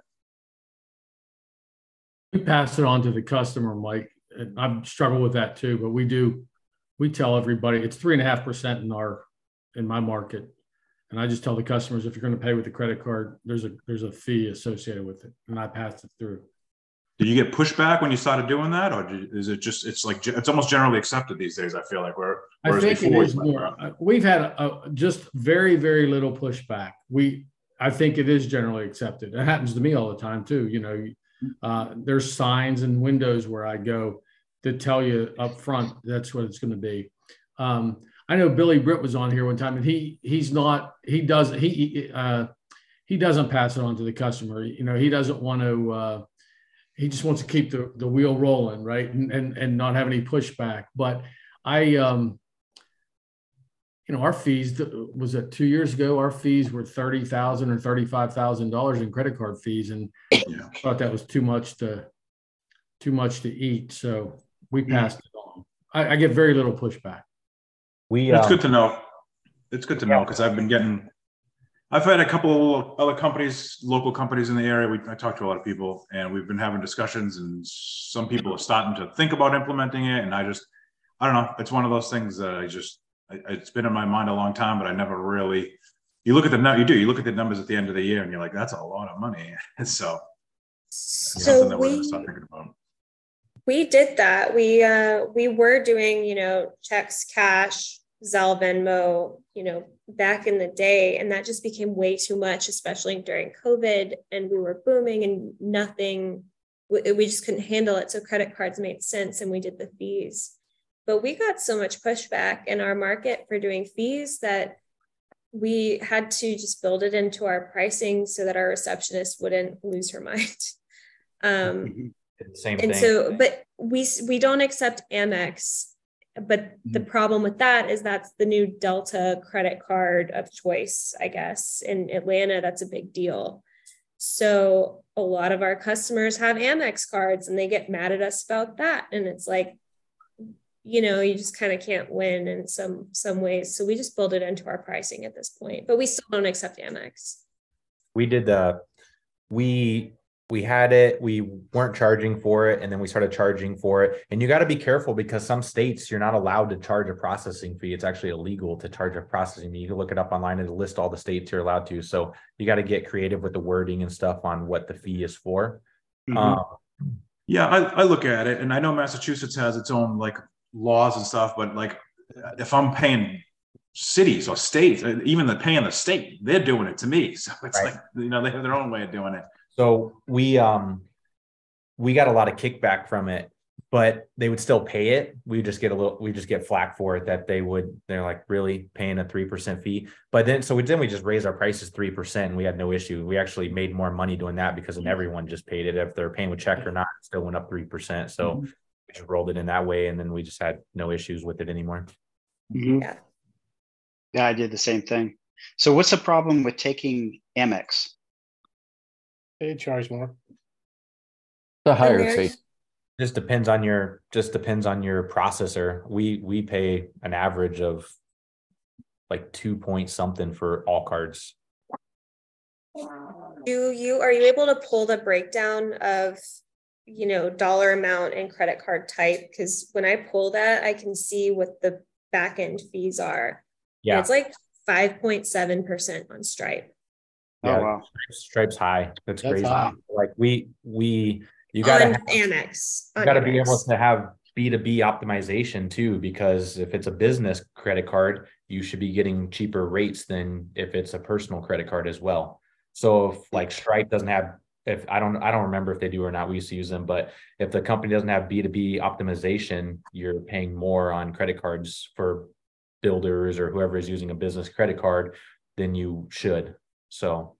We pass it on to the customer, Mike. And I've struggled with that too, but we tell everybody it's 3.5% in my market. And I just tell the customers, if you're going to pay with the credit card, there's a fee associated with it. And I pass it through. Did you get pushback when you started doing that? Or is it just, it's almost generally accepted these days. I feel like we've had just very, very little pushback. I think it is generally accepted. It happens to me all the time too. There's signs and windows where I go that tell you up front, that's what it's going to be. I know Billy Britt was on here one time, and he doesn't pass it on to the customer. He doesn't want to, he just wants to keep the wheel rolling, right? And not have any pushback. But our fees, was it 2 years ago? Our fees were $30,000 or $35,000 in credit card fees, and I thought that was too much to eat. So we passed it on. I get very little pushback. It's good to know. It's good to know, because I've had a couple of other companies, local companies in the area. I talked to a lot of people, and we've been having discussions, and some people are starting to think about implementing it. And I don't know. It's one of those things that it's been in my mind a long time, but I never really, you look at the numbers at the end of the year and you're like, that's a lot of money. So we start thinking about. We did that. We were doing, checks, cash, Zelle, Venmo, back in the day. And that just became way too much, especially during COVID, and we were booming and nothing, we just couldn't handle it. So credit cards made sense, and we did the fees, but we got so much pushback in our market for doing fees that we had to just build it into our pricing so that our receptionist wouldn't lose her mind. Same thing. And so, but we don't accept Amex, but the problem with that is that's the new Delta credit card of choice, I guess. In Atlanta, that's a big deal. So a lot of our customers have Amex cards, and they get mad at us about that. And it's like, you just kind of can't win in some ways. So we just build it into our pricing at this point, but we still don't accept Amex. We did that. We had it, we weren't charging for it, and then we started charging for it. And you got to be careful, because some states, you're not allowed to charge a processing fee. It's actually illegal to charge a processing fee. You can look it up online and list all the states you're allowed to. So you got to get creative with the wording and stuff on what the fee is for. Mm-hmm. I look at it, and I know Massachusetts has its own laws and stuff, but if I'm paying cities or states, even paying the state, they're doing it to me. So it's right. They have their own way of doing it. So we got a lot of kickback from it, but they would still pay it. We just get flack for it that they're like, really paying a 3% fee. But then we just raised our prices 3%, and we had no issue. We actually made more money doing that, because then everyone just paid it. If they're paying with check or not, it still went up 3%. So we just rolled it in that way. And then we just had no issues with it anymore. Mm-hmm. Yeah, I did the same thing. So what's the problem with taking Amex? They charge more. The higher fee. Just depends on your processor. We pay an average of 2 point something for all cards. Are you able to pull the breakdown of dollar amount and credit card type? Because when I pull that, I can see what the back end fees are. Yeah, and it's 5.7% on Stripe. Yeah, oh, wow. Stripe's high. That's crazy. High. You gotta be able to have B2B optimization too, because if it's a business credit card, you should be getting cheaper rates than if it's a personal credit card as well. So if Stripe doesn't have, I don't remember if they do or not, we used to use them, but if the company doesn't have B2B optimization, you're paying more on credit cards for builders or whoever is using a business credit card, then you should. So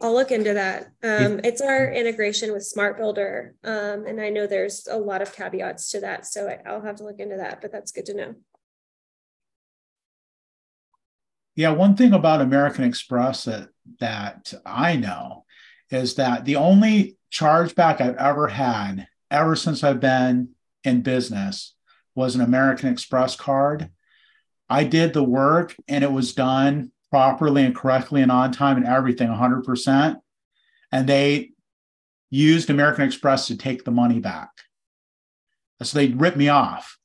I'll look into that. It's our integration with Smart Builder. And I know there's a lot of caveats to that. So I'll have to look into that, but that's good to know. Yeah, one thing about American Express that I know is that the only chargeback I've ever had ever since I've been in business was an American Express card. I did the work and it was done properly and correctly and on time and everything, 100%. And they used American Express to take the money back. So they ripped me off.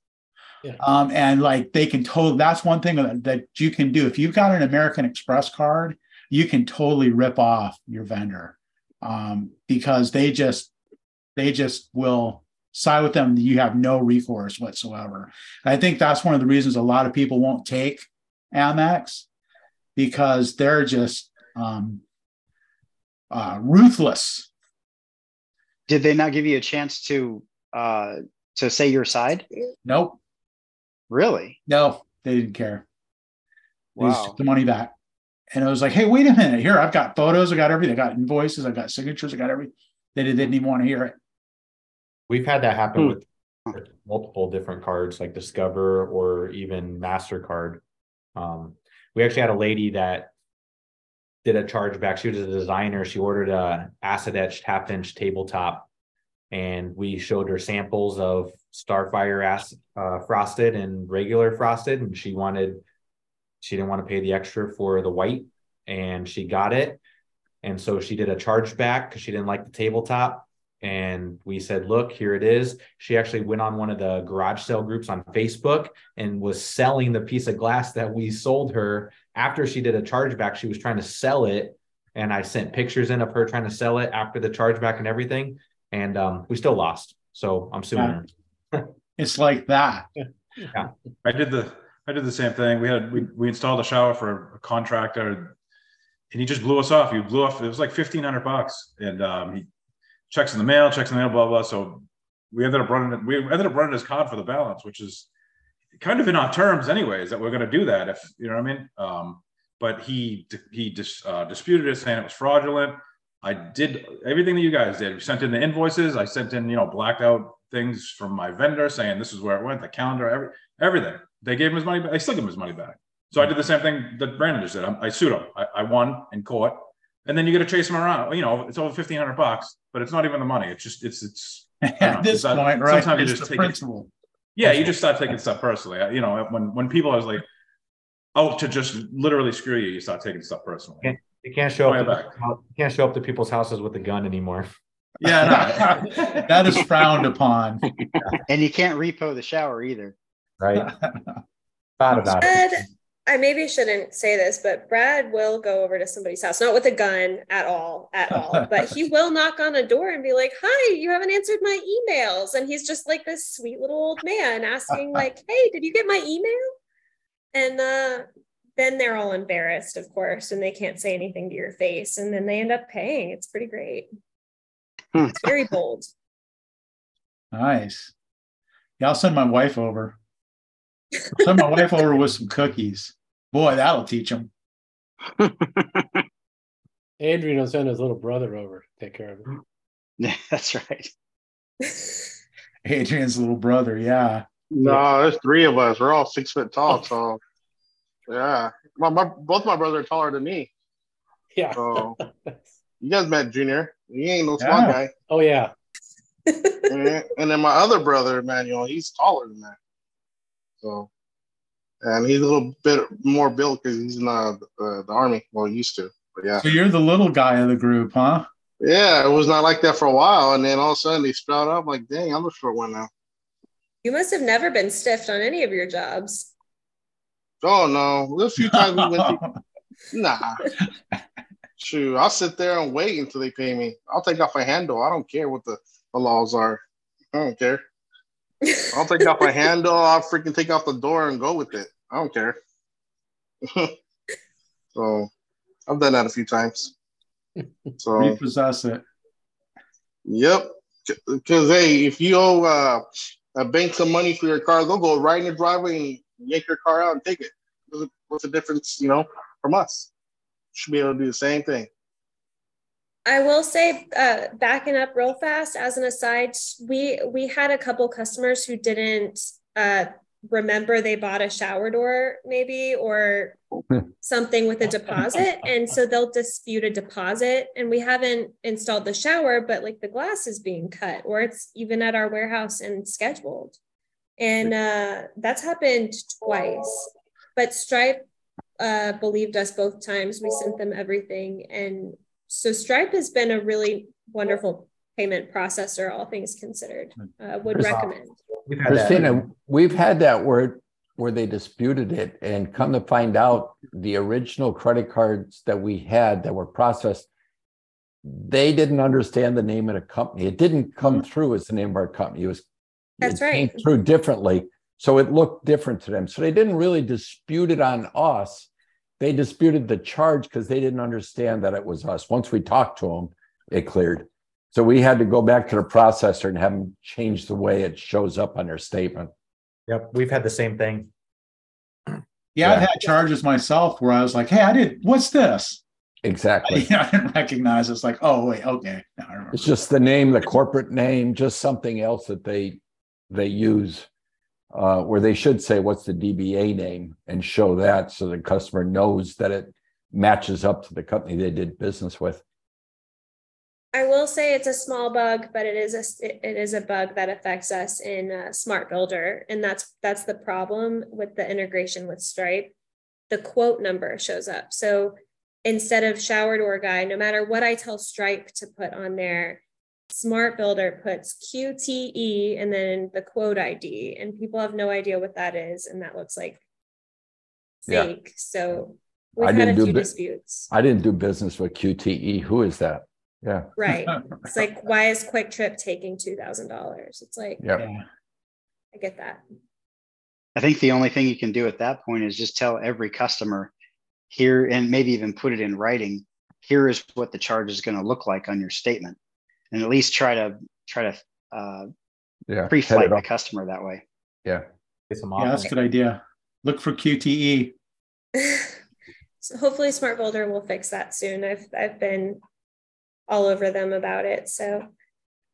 Yeah. And like they can totally, that's one thing that you can do. If you've got an American Express card, you can totally rip off your vendor because they just will side with them. You have no recourse whatsoever. And I think that's one of the reasons a lot of people won't take Amex because they're just ruthless. Did they not give you a chance to say your side? Nope. Really? No, they didn't care. They just took the money back. And I was like, hey, wait a minute. Here, I've got photos. I got everything. I got invoices. I got signatures. I got everything. They didn't even want to hear it. We've had that happen with multiple different cards like Discover or even MasterCard. We actually had a lady that did a chargeback. She was a designer. She ordered a acid etched half-inch tabletop. And we showed her samples of Starfire frosted and regular frosted. And she didn't want to pay the extra for the white, and she got it. And so she did a chargeback because she didn't like the tabletop. And we said, look, here it is. She actually went on one of the garage sale groups on Facebook and was selling the piece of glass that we sold her. After she did a chargeback, she was trying to sell it. And I sent pictures in of her trying to sell it after the chargeback and everything. And we still lost. So I'm suing her. It's like that. Yeah. I did the same thing. We installed a shower for a contractor and he just blew us off. It was like $1,500. And he checks in the mail, blah, blah. So we ended up running his card for the balance, which is kind of in our terms anyways, that we're going to do that if, you know what I mean? But he disputed it saying it was fraudulent. I did everything that you guys did. We sent in the invoices. I sent in, blacked out things from my vendor saying this is where it went, the calendar, everything. They gave him his money back. I still give him his money back. So I did the same thing that Brandon just did. I sued him. I won in court. And then you got to chase him around. It's over $1,500, but it's not even the money. It's just, it's at this point, right? Sometimes you just take it. Yeah, you just start taking stuff personally. When people are like out to just literally screw you, you start taking stuff personally. Okay. You can't show up to people's houses with a gun anymore. Yeah, no. That is frowned upon. And you can't repo the shower either. Right. Thought about it. I maybe shouldn't say this, but Brad will go over to somebody's house, not with a gun at all, but he will knock on a door and be like, hi, you haven't answered my emails. And he's just like this sweet little old man asking like, hey, did you get my email? And, then they're all embarrassed, of course, and they can't say anything to your face. And then they end up paying. It's pretty great. It's very bold. Nice. Yeah, I'll send my wife over. With some cookies. Boy, that'll teach them. Adrian will send his little brother over to take care of him. Yeah, that's right. Adrian's little brother, yeah. No, there's three of us. We're all 6 foot tall, so... Yeah, well, both my brothers are taller than me. Yeah. So you guys met Junior. He ain't no Swan guy. Oh yeah. And then my other brother, Emmanuel, he's taller than that. So, and he's a little bit more built because he's in the army. Well, used to. But yeah. So you're the little guy of the group, huh? Yeah, it was not like that for a while, and then all of a sudden they sprout up. Like, dang, I'm the short one now. You must have never been stiffed on any of your jobs. Oh no! There's a few times we went through. Nah, shoot! I'll sit there and wait until they pay me. I'll take off my handle. I don't care what the laws are. I don't care. I'll take off my handle. I'll freaking take off the door and go with it. I don't care. So I've done that a few times. So repossess it. Yep. Because hey, if you owe a bank some money for your car, they'll go right in your driveway and yank your car out and take it. What's the difference, you know, from us? Should be able to do the same thing. I will say, backing up real fast, as an aside, we had a couple customers who didn't remember they bought a shower door maybe or something with a deposit. And so they'll dispute a deposit, and we haven't installed the shower, but like the glass is being cut, or it's even at our warehouse and scheduled. And that's happened twice, but Stripe believed us both times. We sent them everything. And so Stripe has been a really wonderful payment processor, all things considered. Would recommend. Christina, we've had that where they disputed it, and come to find out the original credit cards that we had that were processed, they didn't understand the name of the company. It didn't come through as the name of our company. It was came through differently. So it looked different to them. So they didn't really dispute it on us. They disputed the charge because they didn't understand that it was us. Once we talked to them, it cleared. So we had to go back to the processor and have them change the way it shows up on their statement. Yep, we've had the same thing. Yeah, I've had charges myself where I was like, hey, what's this? Exactly. I didn't recognize it. It's like, oh, wait, okay. Now I remember. It's just the name, the corporate name, just something else that they use where they should say, what's the DBA name, and show that so the customer knows that it matches up to the company they did business with. I will say it's a small bug, but it is a bug that affects us in Smart Builder, and that's the problem with the integration with Stripe. The quote number shows up, so instead of shower door guy, no matter what I tell Stripe to put on there, Smart Builder puts QTE and then the quote ID, and people have no idea what that is, and that looks like fake. Yeah. So we've had a few disputes. I didn't do business with QTE. Who is that? Yeah. Right. It's like, why is Quick Trip taking $2,000? It's like, I get that. I think the only thing you can do at that point is just tell every customer here, and maybe even put it in writing, here is what the charge is going to look like on your statement. And at least try to pre-flight the customer that way. Yeah. That's a good idea. Look for QTE. So hopefully Smart Builder will fix that soon. I've been all over them about it. So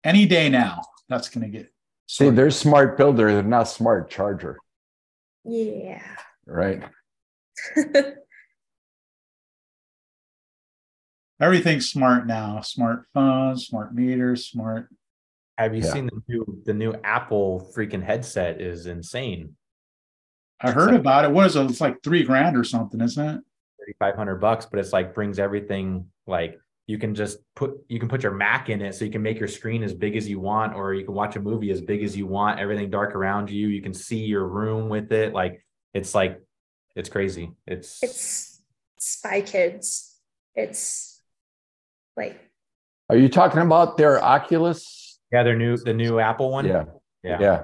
any day now, that's going to get. See, they're Smart Builder. They're not Smart Charger. Yeah. Right. Everything's smart now. Smart phones, smart meters, smart. Have you seen the new Apple freaking headset is insane. I heard about it. What is it? It's like $3,000 or something, isn't it? $3,500, but it's like brings everything like. You can put your Mac in it, so you can make your screen as big as you want, or you can watch a movie as big as you want, everything dark around you. You can see your room with it. Like, it's crazy. It's Spy Kids. It's like. Are you talking about their Oculus? Yeah, the new Apple one. Yeah. I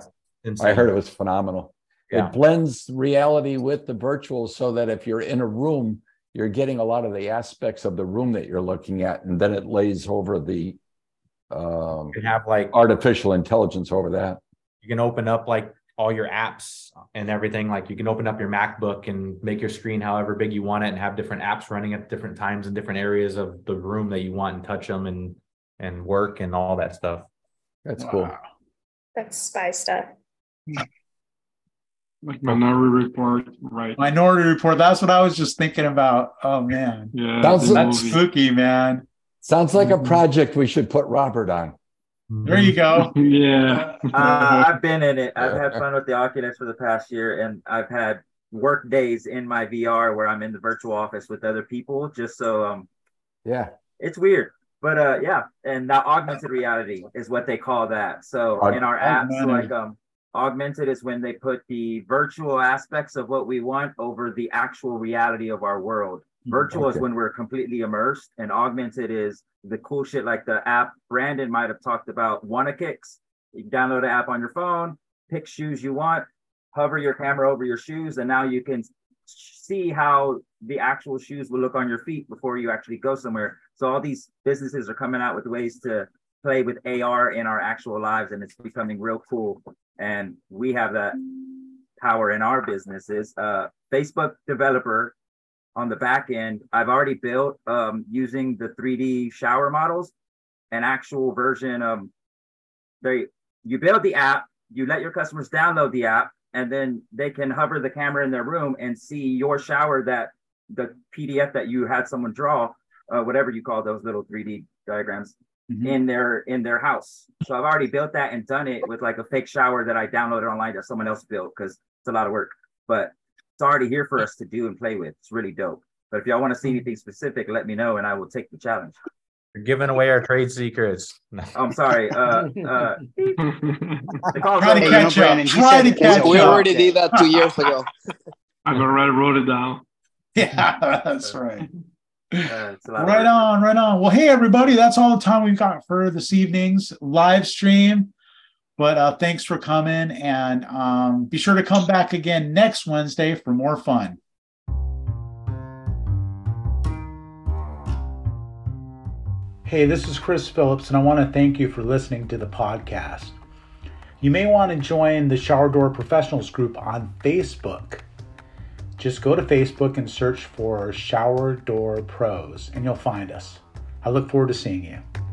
heard it was phenomenal. Yeah. It blends reality with the virtual so that if you're in a room, you're getting a lot of the aspects of the room that you're looking at, and then it lays over the you have like artificial intelligence over that. You can open up like all your apps and everything. Like you can open up your MacBook and make your screen however big you want it, and have different apps running at different times in different areas of the room that you want, and touch them and work and all that stuff. That's cool. That's spy stuff. Like Minority Report, right? Minority Report. That's what I was just thinking about. Oh, man. Yeah, that's spooky, man. Sounds like a project we should put Robert on. There you go. Yeah. I've been in it. I've had fun with the Oculus for the past year, and I've had work days in my VR where I'm in the virtual office with other people just so. It's weird. But and the augmented reality is what they call that. So in our apps, augmented is when they put the virtual aspects of what we want over the actual reality of our world. Virtual is when we're completely immersed, and augmented is the cool shit like the app Brandon might have talked about, WannaKicks. You can download an app on your phone, pick shoes you want, hover your camera over your shoes, and now you can see how the actual shoes will look on your feet before you actually go somewhere. So all these businesses are coming out with ways to play with AR in our actual lives, and it's becoming real cool. And we have that power in our business is Facebook developer on the back end. I've already built using the 3D shower models, an actual version of you build the app, you let your customers download the app, and then they can hover the camera in their room and see your shower, that the PDF that you had someone draw, whatever you call those little 3D diagrams, in their house. So I've already built that and done it with like a fake shower that I downloaded online that someone else built, because it's a lot of work, but it's already here for us to do and play with. It's really dope. But if y'all want to see anything specific, let me know and I will take the challenge. You're giving away our trade secrets. I'm sorry. Try to catch up. We already did that 2 years ago. I've already wrote it down. Yeah, that's right. Right on. Well, hey, everybody, that's all the time we've got for this evening's live stream. But thanks for coming, and be sure to come back again next Wednesday for more fun. Hey, this is Chris Phillips, and I want to thank you for listening to the podcast. You may want to join the Shower Door Professionals group on Facebook. Just go to Facebook and search for Shower Door Pros, and you'll find us. I look forward to seeing you.